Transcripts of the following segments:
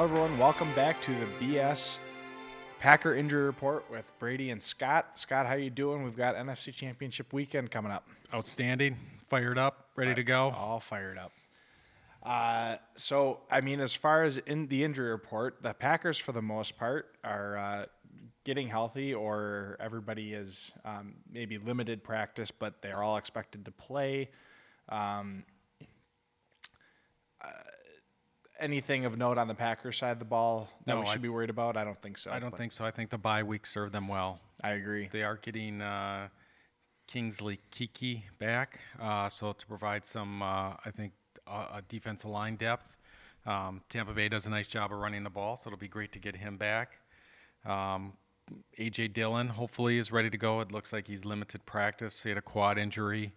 Everyone, welcome back to the BS Packer Injury Report with Brady and Scott. Scott, how you doing? We've got NFC Championship weekend coming up. Outstanding. Fired up. Ready to go. All fired up. So, I mean, as far as in the injury report, the Packers, for the most part, are getting healthy, or everybody is maybe limited practice, but they're all expected to play. Anything of note on the Packers side of the ball that we should be worried about? I don't think so. I don't think so. I think the bye week served them well. I agree. They are getting Kingsley Kiki back, so to provide some, defensive line depth. Tampa Bay does a nice job of running the ball, so it'll be great to get him back. A.J. Dillon, hopefully, is ready to go. It looks like he's limited practice. He had a quad injury.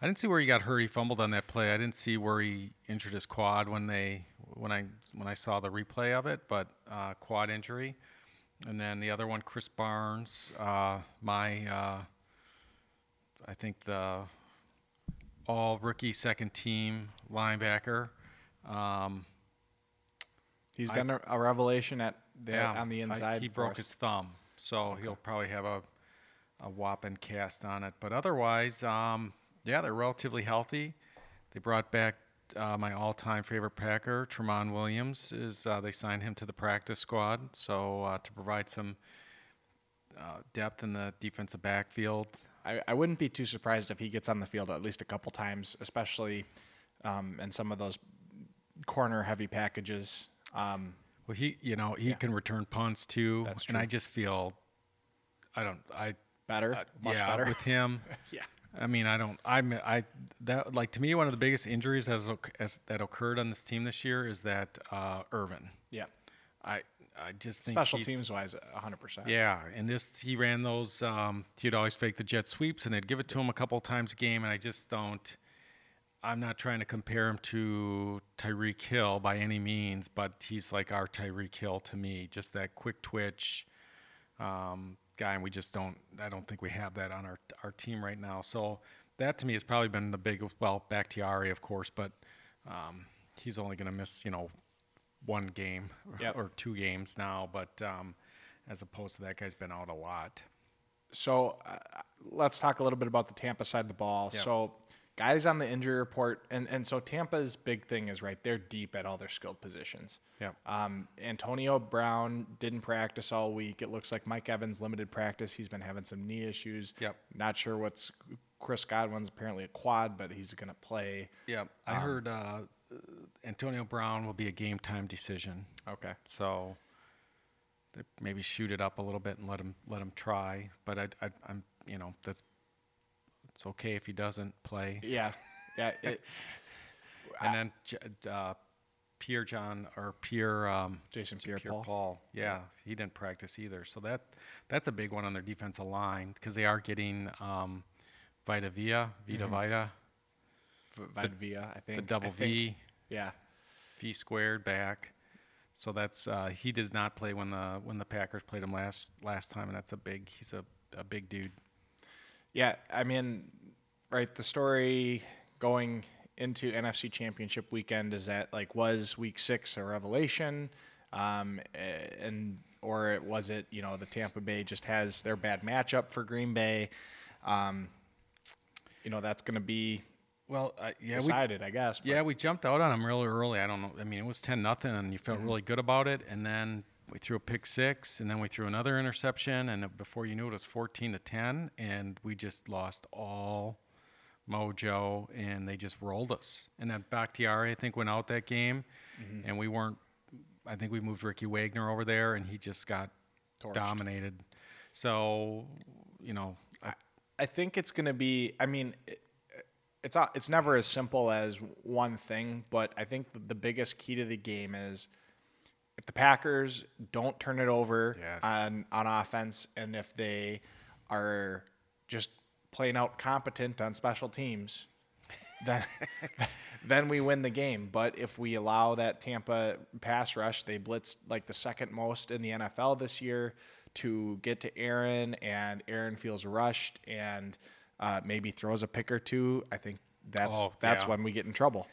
I didn't see where he got hurt. He fumbled on that play. I didn't see where he injured his quad when I saw the replay of it, but quad injury. And then the other one, Krys Barnes, I think the all-rookie second-team linebacker. He's been a revelation on the inside. He broke his thumb, so he'll probably have a whopping cast on it. But otherwise, they're relatively healthy. They brought back my all-time favorite Packer, Tramon Williams. They signed him to the practice squad, so to provide some depth in the defensive backfield. I wouldn't be too surprised if he gets on the field at least a couple times, especially in some of those corner-heavy packages. He can return punts too. That's true. And I just feel better with him. Yeah. I mean, to me, one of the biggest injuries that occurred on this team this year is that Irvin. Yeah. I just think special teams wise, 100%. Yeah, and he ran those. He'd always fake the jet sweeps, and they'd give it to him a couple of times a game. And I just don't. I'm not trying to compare him to Tyreek Hill by any means, but he's like our Tyreek Hill to me. Just that quick twitch guy, and we just don't. I don't think we have that on our team right now. So that to me has probably been the big. Well, Bakhtiari, of course, but he's only going to miss, one game or two games now, but as opposed to that guy's been out a lot. So let's talk a little bit about the Tampa side of the ball. Yep. So guys on the injury report, and so Tampa's big thing is they're deep at all their skilled positions. Yeah. Antonio Brown didn't practice all week. It looks like Mike Evans limited practice. He's been having some knee issues. Yep. Not sure what's Chris Godwin's apparently a quad, but he's going to play. Yeah, I heard. Antonio Brown will be a game-time decision. Okay. So they maybe shoot it up a little bit and let him try. But I'm it's okay if he doesn't play. Yeah. Pierre Paul. Yeah, he didn't practice either. So that's a big one on their defensive line because they are getting Vita Vea, I think. The double V. Yeah. V squared back. So that's he did not play when the Packers played him last time, and that's he's a big dude. Yeah, I mean, right, the story going into NFC Championship weekend is that was week 6 a revelation? Or was it the Tampa Bay just has their bad matchup for Green Bay. That's going to be decided, I guess. But. Yeah, we jumped out on him really early. I don't know. I mean, it was 10-0, and you felt really good about it. And then we threw a pick six, and then we threw another interception, and before you knew it, it was 14-10, and we just lost all mojo, and they just rolled us. And then Bakhtiari, I think, went out that game, and we weren't. I think we moved Ricky Wagner over there, and he just got torched. Dominated. So, I think it's going to be. I mean. It's never as simple as one thing, but I think the biggest key to the game is if the Packers don't turn it over on offense, and if they are just playing out competent on special teams, then we win the game. But if we allow that Tampa pass rush, they blitzed the second most in the NFL this year to get to Aaron, and Aaron feels rushed and maybe throws a pick or two. I think that's when we get in trouble.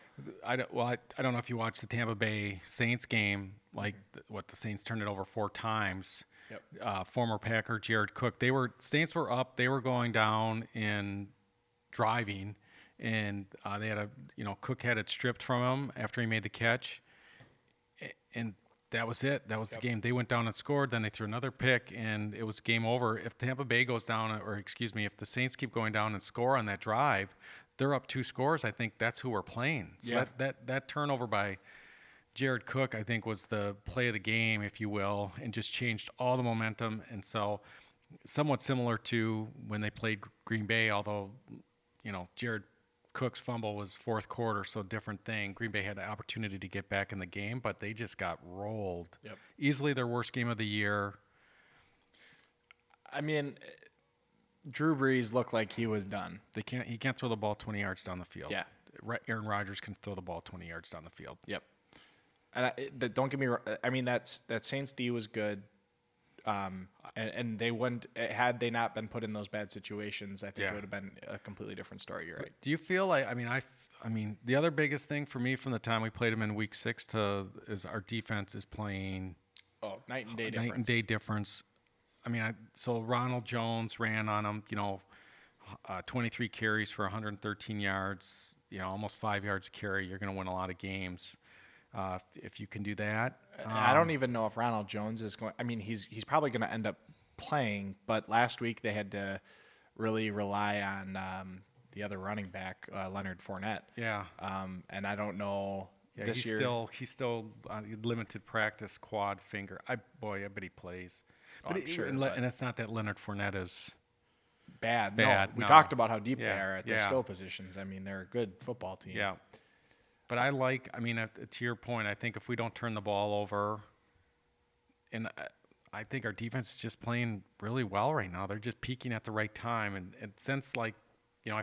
I don't know if you watched the Tampa Bay Saints game, like the Saints turned it over 4 times. Yep. Former Packer Jared Cook. Saints were up. They were going down in driving, and they had Cook had it stripped from him after he made the catch, and that was it. That was the game. They went down and scored. Then they threw another pick, and it was game over. If Tampa Bay goes down, if the Saints keep going down and score on that drive, they're up 2 scores. I think that's who we're playing. So that turnover by Jared Cook, I think, was the play of the game, if you will, and just changed all the momentum. And so somewhat similar to when they played Green Bay, although, Jared Cook's fumble was 4th quarter, so different thing. Green Bay had the opportunity to get back in the game, but they just got rolled. Yep. Easily their worst game of the year. I mean, Drew Brees looked like he was done. He can't throw the ball 20 yards down the field. Yeah. Aaron Rodgers can throw the ball 20 yards down the field. Yep. And don't get me wrong. I mean, that Saints D was good. And they wouldn't, had they not been put in those bad situations, I think it would have been a completely different story. You're right. Do you feel like, I mean, the other biggest thing for me from the time we played them in week 6 is our defense is playing. Oh, night and day difference. I mean, so Ronald Jones ran on him, 23 carries for 113 yards, almost 5 yards a carry. You're going to win a lot of games. If you can do that. I don't even know if Ronald Jones is going – I mean, he's probably going to end up playing, but last week they had to really rely on the other running back, Leonard Fournette. Yeah. And I don't know this year. He's still on limited practice, quad finger. I bet he plays. And it's not that Leonard Fournette is – bad. No. We talked about how deep they are at their skill positions. I mean, they're a good football team. Yeah. But to your point, I think if we don't turn the ball over, and I think our defense is just playing really well right now. They're just peaking at the right time. And since, I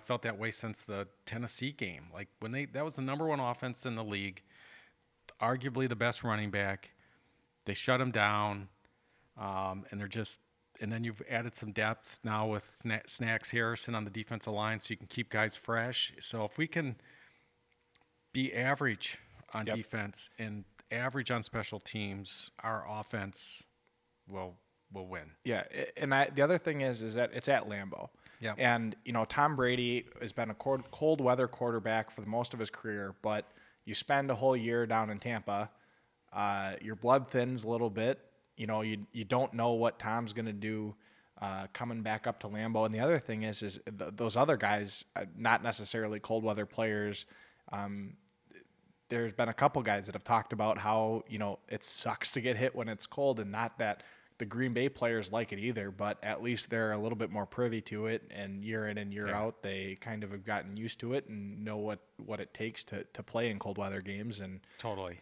felt that way since the Tennessee game. Like, when that was the number 1 offense in the league, arguably the best running back. They shut him down, and they're just – and then you've added some depth now with Snacks Harrison on the defensive line, so you can keep guys fresh. So if we can – be average on defense and average on special teams, our offense will win. Yeah, and the other thing is that it's at Lambeau. Yeah. And, Tom Brady has been a cold weather quarterback for the most of his career, but you spend a whole year down in Tampa, your blood thins a little bit. You don't know what Tom's going to do coming back up to Lambeau. And the other thing is those other guys, not necessarily cold weather players. There's been a couple guys that have talked about how, it sucks to get hit when it's cold, and not that the Green Bay players like it either, but at least they're a little bit more privy to it, and year in and year out, they kind of have gotten used to it and know what it takes to play in cold weather games. And totally.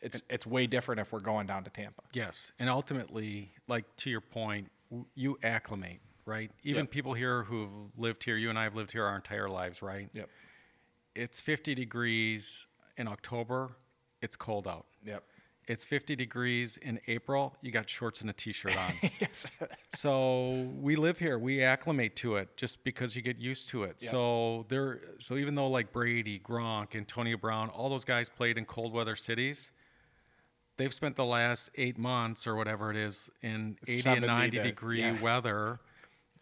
It's way different if we're going down to Tampa. Yes. And ultimately, to your point, you acclimate, right? Even people here who've lived here, you and I have lived here our entire lives, right? Yep. It's 50 degrees in October. It's cold out. Yep. It's 50 degrees in April. You got shorts and a T-shirt on. Yes. So we live here. We acclimate to it just because you get used to it. Yep. So even though Brady, Gronk, Antonio Brown, all those guys played in cold weather cities, they've spent the last 8 months or whatever it is in 80 and 90 degree weather.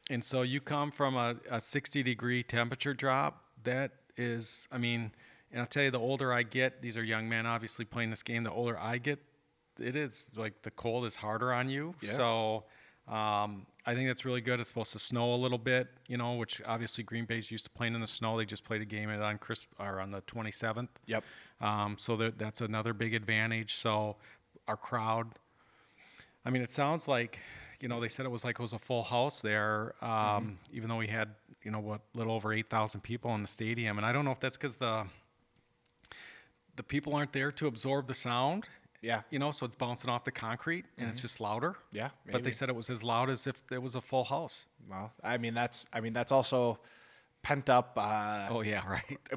And so you come from a 60 degree temperature drop, and I'll tell you, the older I get, these are young men obviously playing this game, the older I get, it is the cold is harder on you. Yeah. So I think that's really good. It's supposed to snow a little bit, which obviously Green Bay's used to playing in the snow. They just played a game on the 27th. Yep. So that's another big advantage. So our crowd, it sounds like, they said it was a full house there, even though we had, little over 8,000 people in the stadium. And I don't know if that's because the people aren't there to absorb the sound. Yeah. So it's bouncing off the concrete, and it's just louder. Yeah. Maybe. But they said it was as loud as if it was a full house. Well, that's also pent up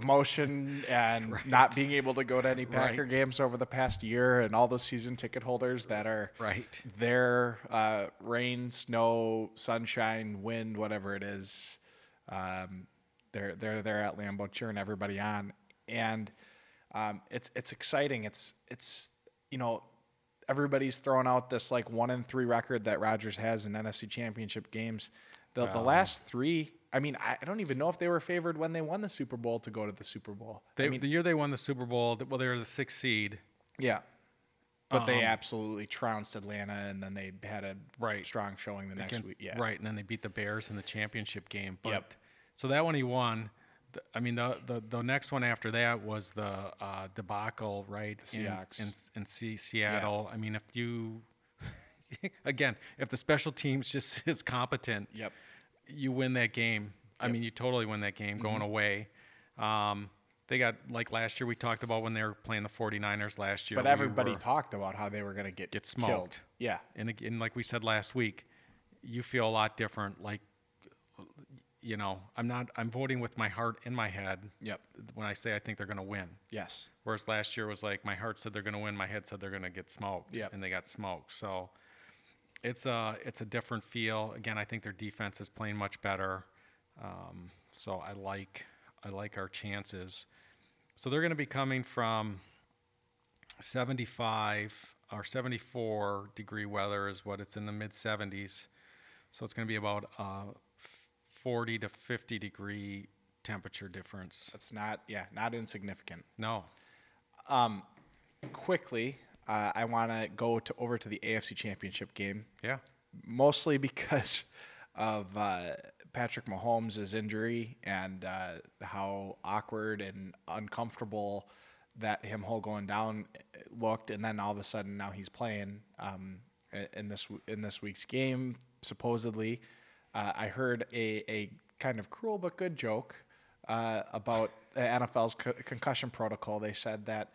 emotion and not being able to go to any Packer games over the past year, and all the season ticket holders that are there, rain, snow, sunshine, wind, whatever it is, They're there at Lambeau cheering everybody on, and it's exciting. It's you know, everybody's throwing out this like 1-3 record that Rodgers has in NFC Championship games. The last three. I mean, I don't even know if they were favored when they won the Super Bowl to go to the Super Bowl. The year they won the Super Bowl, well, they were the 6th seed. Yeah. But they absolutely trounced Atlanta, and then they had a strong showing the next week. Yeah. Right, and then they beat the Bears in the championship game. But, yep. So that one he won. I mean, the next one after that was the debacle, right? The Seahawks. In Seattle. Yeah. I mean, if you – again, if the special teams just is competent, yep, you win that game. Yep. I mean, you totally win that game going away. They got, like last year, we talked about when they were playing the 49ers last year. But everybody talked about how they were going to get smoked. Killed. Yeah. And like we said last week, you feel a lot different. Like, you know, I'm voting with my heart in my head. Yep. When I say I think they're going to win. Yes. Whereas last year was like, my heart said they're going to win, my head said they're going to get smoked. Yep. And they got smoked. So it's a different feel. Again, I think their defense is playing much better. So I like our chances. So they're going to be coming from 75 or 74 degree weather is what it's in the mid 70s. So it's going to be about 40 to 50 degree temperature difference. That's not insignificant. No. Quickly, I want to go over to the AFC Championship game. Yeah. Mostly because of Patrick Mahomes' injury and how awkward and uncomfortable that him whole going down looked, and then all of a sudden now he's playing in this week's game supposedly. I heard a kind of cruel but good joke about the NFL's concussion protocol. They said that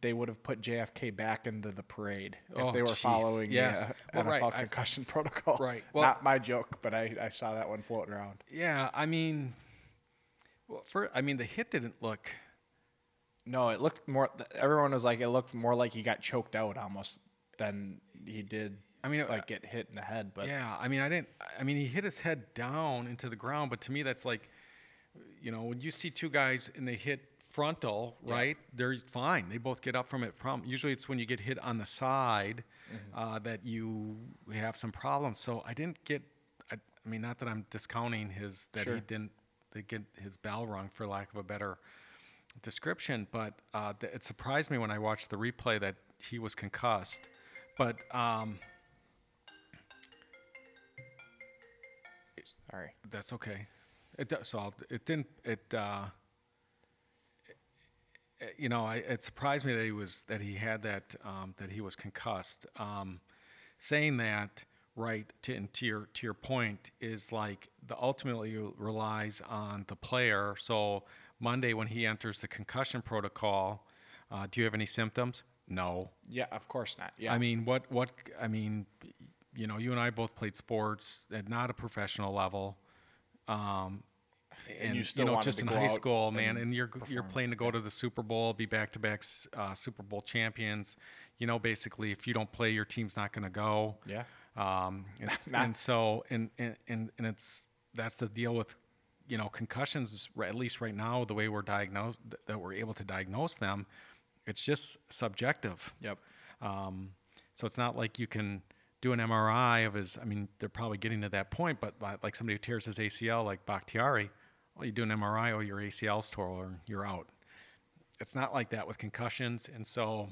they would have put JFK back into the parade if they were following the NFL concussion protocol. Right. Well, not my joke, but I saw that one floating around. Yeah, I mean, the hit didn't look. No, it looked more. Everyone was like, it looked more like he got choked out almost than he did. I mean, like get hit in the head. But yeah, I mean, he hit his head down into the ground. But to me, that's like, you know, when you see two guys and they hit frontal, right? Yeah. They're fine. They both get up from it. Usually it's when you get hit on the side that you have some problems. So I didn't get, I mean, not that I'm discounting they get his bell rung for lack of a better description, but it surprised me when I watched the replay that he was concussed. But sorry, that's okay. It surprised me that he was concussed. Saying that, right, to your point, is like ultimately relies on the player. So Monday when he enters the concussion protocol, do you have any symptoms? No. Yeah, of course not. Yeah. I mean, you know, you and I both played sports at not a professional level. And you still, you know, just in high school, man, and you're playing to go to the Super Bowl, be back-to-back Super Bowl champions. You know, basically, if you don't play, your team's not going to go. Yeah. That's the deal with, you know, concussions. At least right now, the way we're diagnosed, that we're able to diagnose them, it's just subjective. Yep. So it's not like you can do an MRI of his. I mean, they're probably getting to that point, but like somebody who tears his ACL, like Bakhtiari. Well, you do an MRI, or your ACL's torn, you're out. It's not like that with concussions. And so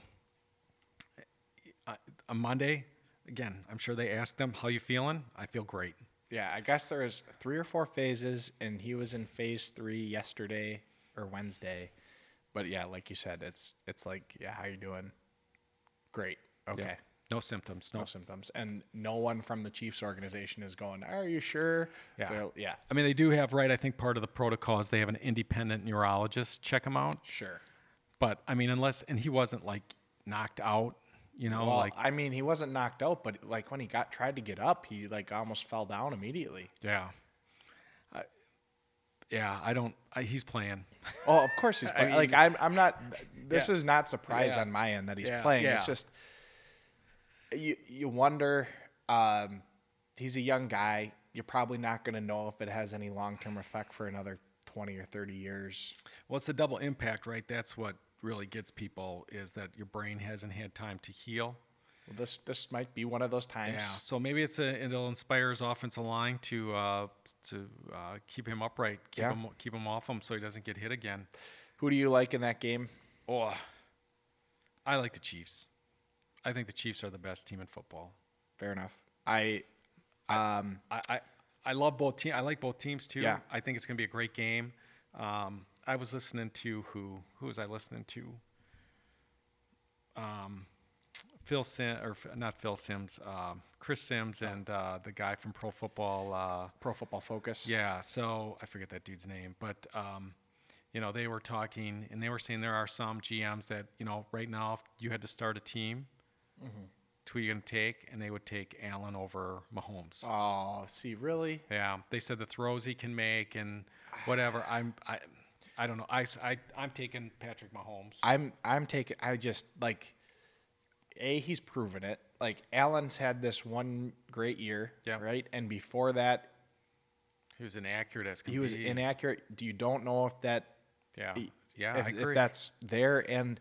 on Monday, again, I'm sure they asked him, how you feeling? I feel great. Yeah, I guess there was 3 or 4 phases, and he was in phase 3 yesterday or Wednesday. But, yeah, like you said, it's like, yeah, how you doing? Great. Okay. Yeah. No symptoms. No symptoms. And no one from the Chiefs organization is going, are you sure? Yeah. Yeah. I mean, they do have, right, I think part of the protocol is they have an independent neurologist check him out. Sure. But, I mean, unless – and he wasn't, like, knocked out, you know. Well, like, I mean, he wasn't knocked out, but, like, when he tried to get up, he, like, almost fell down immediately. Yeah. He's playing. Oh, of course he's playing. I mean, like, I'm not – this is not surprise on my end that he's playing. Yeah. It's just – You wonder, he's a young guy. You're probably not going to know if it has any long-term effect for another 20 or 30 years. Well, it's the double impact, right? That's what really gets people, is that your brain hasn't had time to heal. Well, this might be one of those times. Yeah, so maybe it'll inspire his offensive line to keep him upright, keep him off him so he doesn't get hit again. Who do you like in that game? Oh, I like the Chiefs. I think the Chiefs are the best team in football. Fair enough. I love both teams. I like both teams too. Yeah. I think it's going to be a great game. I was listening to who was I listening to? Chris Sims and the guy from Pro Football Focus. Yeah, so I forget that dude's name, but they were talking and they were saying there are some GMs that, right now if you had to start a team, who you're going to take, and they would take Allen over Mahomes. Oh, see, really? Yeah, they said the throws he can make and whatever. I don't know. I'm taking Patrick Mahomes. He's proven it. Like, Allen's had this one great year, right? And before that, he was inaccurate as can be. He was inaccurate. You don't know if that, I agree. If that's there. And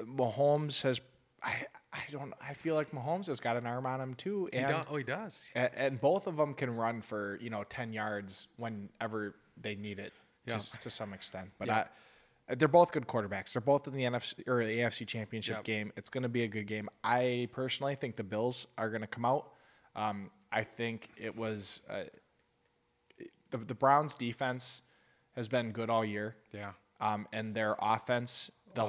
Mahomes has, I feel like Mahomes has got an arm on him too. And he does. And both of them can run for 10 yards whenever they need it, to some extent. But they're both good quarterbacks. They're both in the NFC or the AFC Championship game. It's going to be a good game. I personally think the Bills are going to come out. I think it was the Browns' defense has been good all year. Yeah. And their offense, the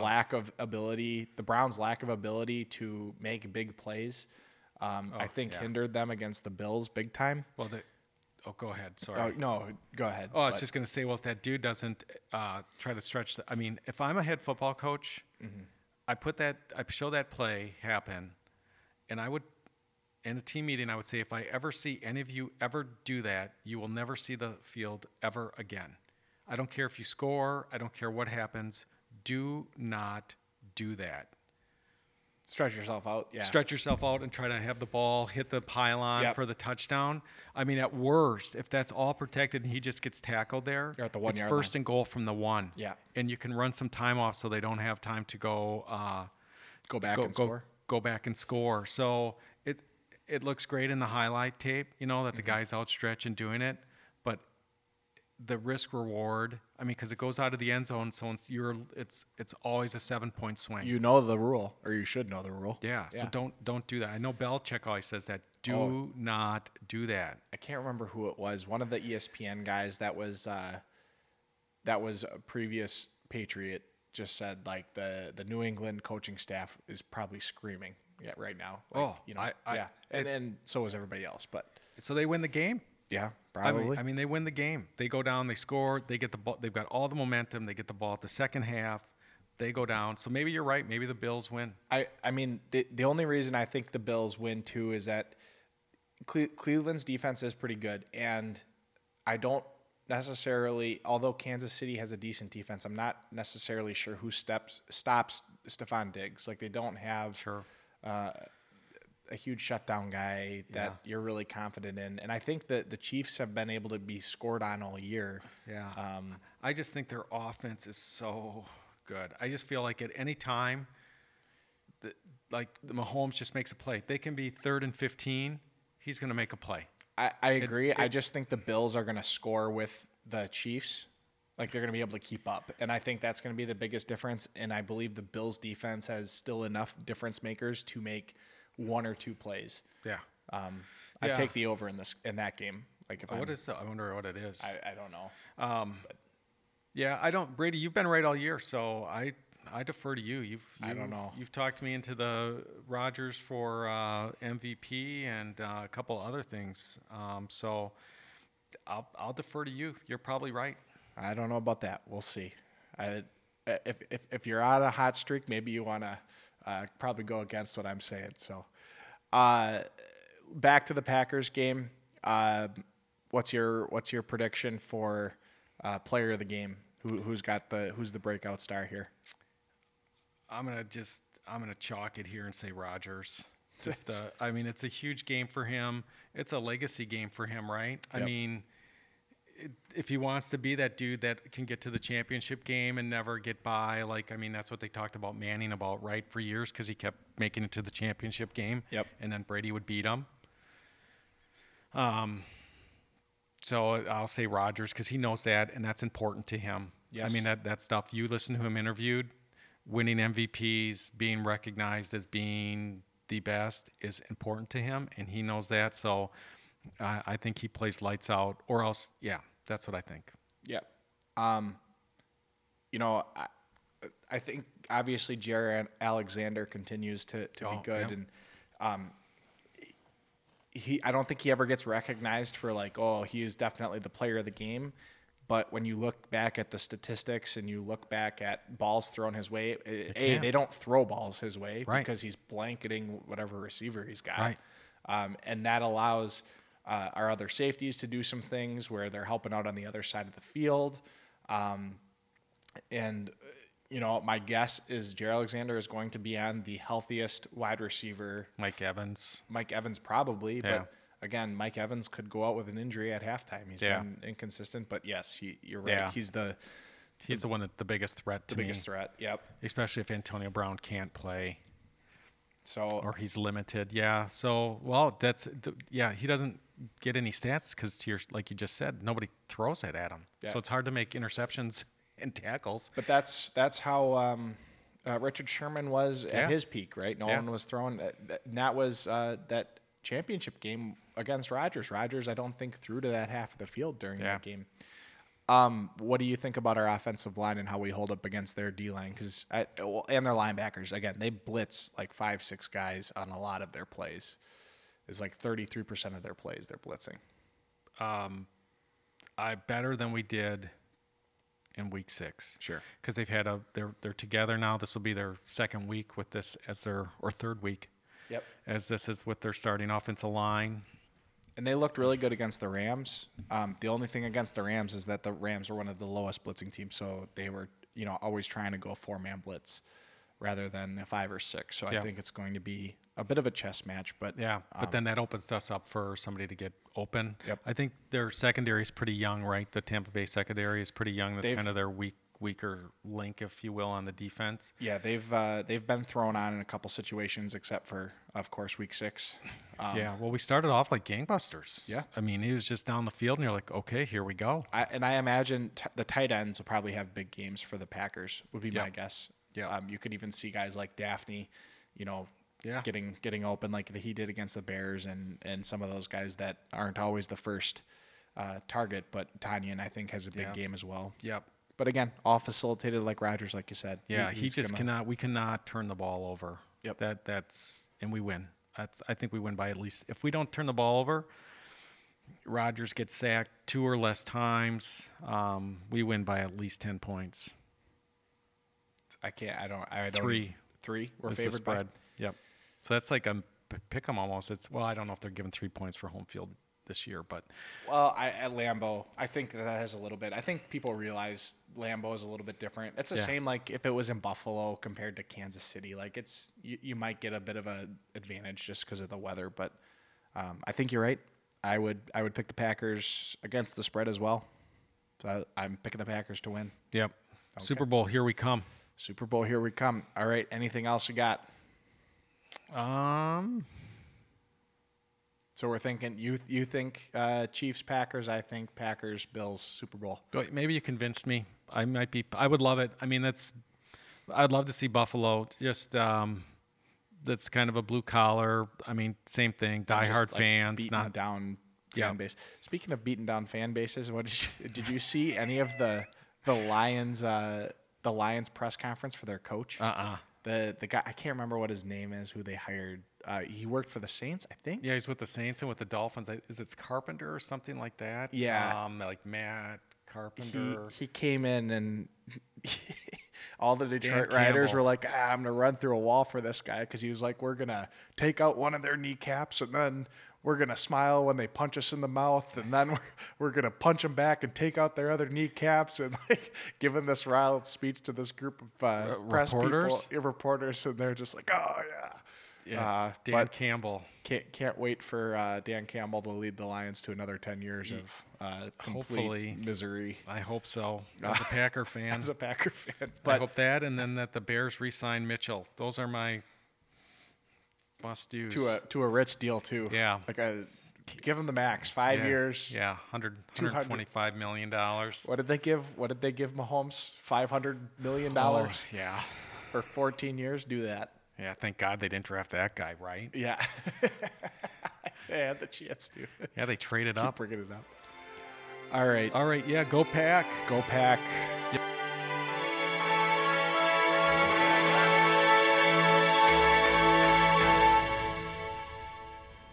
Browns' lack of ability to make big plays, hindered them against the Bills big time. Well, go ahead. Sorry. No, go ahead. Oh, I was just going to say, if that dude doesn't try to stretch – I mean, if I'm a head football coach, I show that play happen, and in a team meeting, I would say, if I ever see any of you ever do that, you will never see the field ever again. I don't care if you score. I don't care what happens. Do not do that. Stretch yourself out, Stretch yourself out and try to have the ball hit the pylon for the touchdown. I mean, at worst, if that's all protected and he just gets tackled there, at the 1 yard line, it's first and goal from the one. Yeah, and you can run some time off so they don't have time to go back and score. Go back and score. So it looks great in the highlight tape, that the guy's out stretching doing it, but the risk reward. I mean, because it goes out of the end zone, so it's always a 7-point swing. You know the rule, or you should know the rule. Yeah. So don't do that. I know Belichick always says that. Do not do that. I can't remember who it was. One of the ESPN guys that was a previous Patriot just said, like, the New England coaching staff is probably screaming right now. Like, and so is everybody else. But so they win the game. Yeah, probably. I mean, they win the game. They go down, they score, they get the ball. They've got all the momentum. They get the ball at the second half. They go down. So maybe you're right. Maybe the Bills win. I mean, the only reason I think the Bills win, too, is that Cleveland's defense is pretty good. And I don't necessarily, although Kansas City has a decent defense, I'm not necessarily sure who stops Stephon Diggs. Like, they don't have a huge shutdown guy that you're really confident in. And I think that the Chiefs have been able to be scored on all year. Yeah. I just think their offense is so good. I just feel like at any time, the Mahomes just makes a play. They can be 3rd and 15. He's going to make a play. I agree. I just think the Bills are going to score with the Chiefs. Like, they're going to be able to keep up. And I think that's going to be the biggest difference. And I believe the Bills defense has still enough difference makers to make – 1 or 2 plays. Yeah. I take the over in that game. Like, if I wonder what it is. I don't know. I don't. Brady, you've been right all year, so I defer to you. I don't know. You've talked me into the Rodgers for MVP and a couple other things. So I'll defer to you. You're probably right. I don't know about that. We'll see. If you're on a hot streak, maybe you want to. Probably go against what I'm saying. So back to the Packers game. What's your prediction for player of the game? Who's the breakout star here? I'm gonna chalk it here and say Rodgers. It's a huge game for him. It's a legacy game for him, right? Yep. I mean, if he wants to be that dude that can get to the championship game and never get by, like, I mean, that's what they talked about Manning about, right, for years, because he kept making it to the championship game. Yep. And then Brady would beat him. So I'll say Rodgers because he knows that, and that's important to him. Yes. I mean, that stuff, you listen to him interviewed, winning MVPs, being recognized as being the best is important to him, and he knows that. So I think he plays lights out, or else, yeah, that's what I think. Yeah. I think, obviously, Jared Alexander continues to be good. Yeah. And I don't think he ever gets recognized for, like, oh, he is definitely the player of the game. But when you look back at the statistics and you look back at balls thrown his way, they don't throw balls his way, right, because he's blanketing whatever receiver he's got. Right. And that allows our other safeties to do some things where they're helping out on the other side of the field. My guess is Jared Alexander is going to be on the healthiest wide receiver. Mike Evans probably, yeah. But again, Mike Evans could go out with an injury at halftime. He's been inconsistent, but yes, you're right. Yeah. He's the one that's the biggest threat to me. The biggest threat, yep. Especially if Antonio Brown can't play. So, or he's limited, yeah. So, well, he doesn't get any stats because, like you just said, nobody throws it at him. Yeah. So it's hard to make interceptions and tackles. But that's how Richard Sherman was at his peak, right? No one was throwing. And that was that championship game against Rodgers. Rodgers, I don't think, threw to that half of the field during that game. What do you think about our offensive line and how we hold up against their D-line? And their linebackers, again, they blitz like 5-6 guys on a lot of their plays. It's like 33% of their plays they're blitzing. Better than we did in week 6. Sure. Because they've had they're together now. This will be their second week with this as third week. Yep. As this is with their starting offensive line. And they looked really good against the Rams. The only thing against the Rams is that the Rams were one of the lowest blitzing teams, so they were, always trying to go 4-man blitz rather than 5 or 6. So I think it's going to be a bit of a chess match. But but then that opens us up for somebody to get open. Yep. I think their secondary is pretty young, right? The Tampa Bay secondary is pretty young. That's kind of their weaker link, if you will, on the defense. Yeah, they've been thrown on in a couple situations, except for, of course, week 6. We started off like gangbusters. Yeah. I mean, it was just down the field, and you're like, okay, here we go. I imagine the tight ends will probably have big games for the Packers, would be my guess. Yeah. You could even see guys like Daphne, getting open like he did against the Bears and some of those guys that aren't always the first target, but Tanyan, I think, has a big game as well. Yep. But again, all facilitated like Rodgers, like you said. Yeah, we cannot turn the ball over. Yep. And we win. I think we win by at least, if we don't turn the ball over, Rodgers gets sacked 2 or less times. We win by at least 10 points. Three. We're favored spread. By. Yep. So that's like a pick 'em almost. I don't know if they're given 3 points for home field this year, but at Lambeau, I think that has a little bit. I think people realize Lambeau is a little bit different. It's the same, like if it was in Buffalo compared to Kansas City, like it's you might get a bit of a advantage just because of the weather. But I think you're right. I would pick the Packers against the spread as well. So I'm picking the Packers to win. Yep. Okay. Super Bowl, here we come. All right. Anything else you got? So we're thinking you think Chiefs, Packers. I think Packers, Bills, Super Bowl. Maybe you convinced me. I would love it. I mean, I'd love to see Buffalo. Just that's kind of a blue collar. I mean, same thing. Diehard fans, not down fan base. Speaking of beaten down fan bases, what did you see any of the Lions press conference for their coach? The guy, I can't remember what his name is, who they hired. He worked for the Saints, I think. Yeah, he's with the Saints and with the Dolphins. Is it Carpenter or something like that? Yeah. Like Matt Carpenter. He came in and all the Detroit Riders were like, I'm going to run through a wall for this guy, because he was like, we're going to take out one of their kneecaps and then we're going to smile when they punch us in the mouth, and then we're going to punch them back and take out their other kneecaps, and like giving this wild speech to this group of press reporters? People, reporters, and they're just like, oh, yeah. Yeah, Dan Campbell. Can't wait for Dan Campbell to lead the Lions to another 10 years of Hopefully misery. I hope so. As a Packer fan. As a Packer fan. But I hope that, and then that the Bears re-sign Mitchell. Those are my must do's. To a rich deal too. Yeah. Like give him the max. 5 years. Yeah. $125 million. What did they give Mahomes? $500 million. Oh, yeah. For 14 years. Do that. Yeah, thank God they didn't draft that guy, right? Yeah. They had the chance to. Yeah, they traded up. Keep bringing it up. All right. Yeah, go Pack. Go Pack. Yep.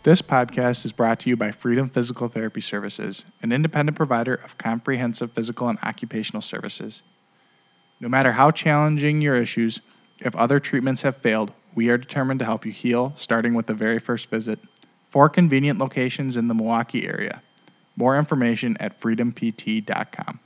This podcast is brought to you by Freedom Physical Therapy Services, an independent provider of comprehensive physical and occupational services. No matter how challenging your issues, if other treatments have failed, we are determined to help you heal, starting with the very first visit. 4 convenient locations in the Milwaukee area. More information at freedompt.com.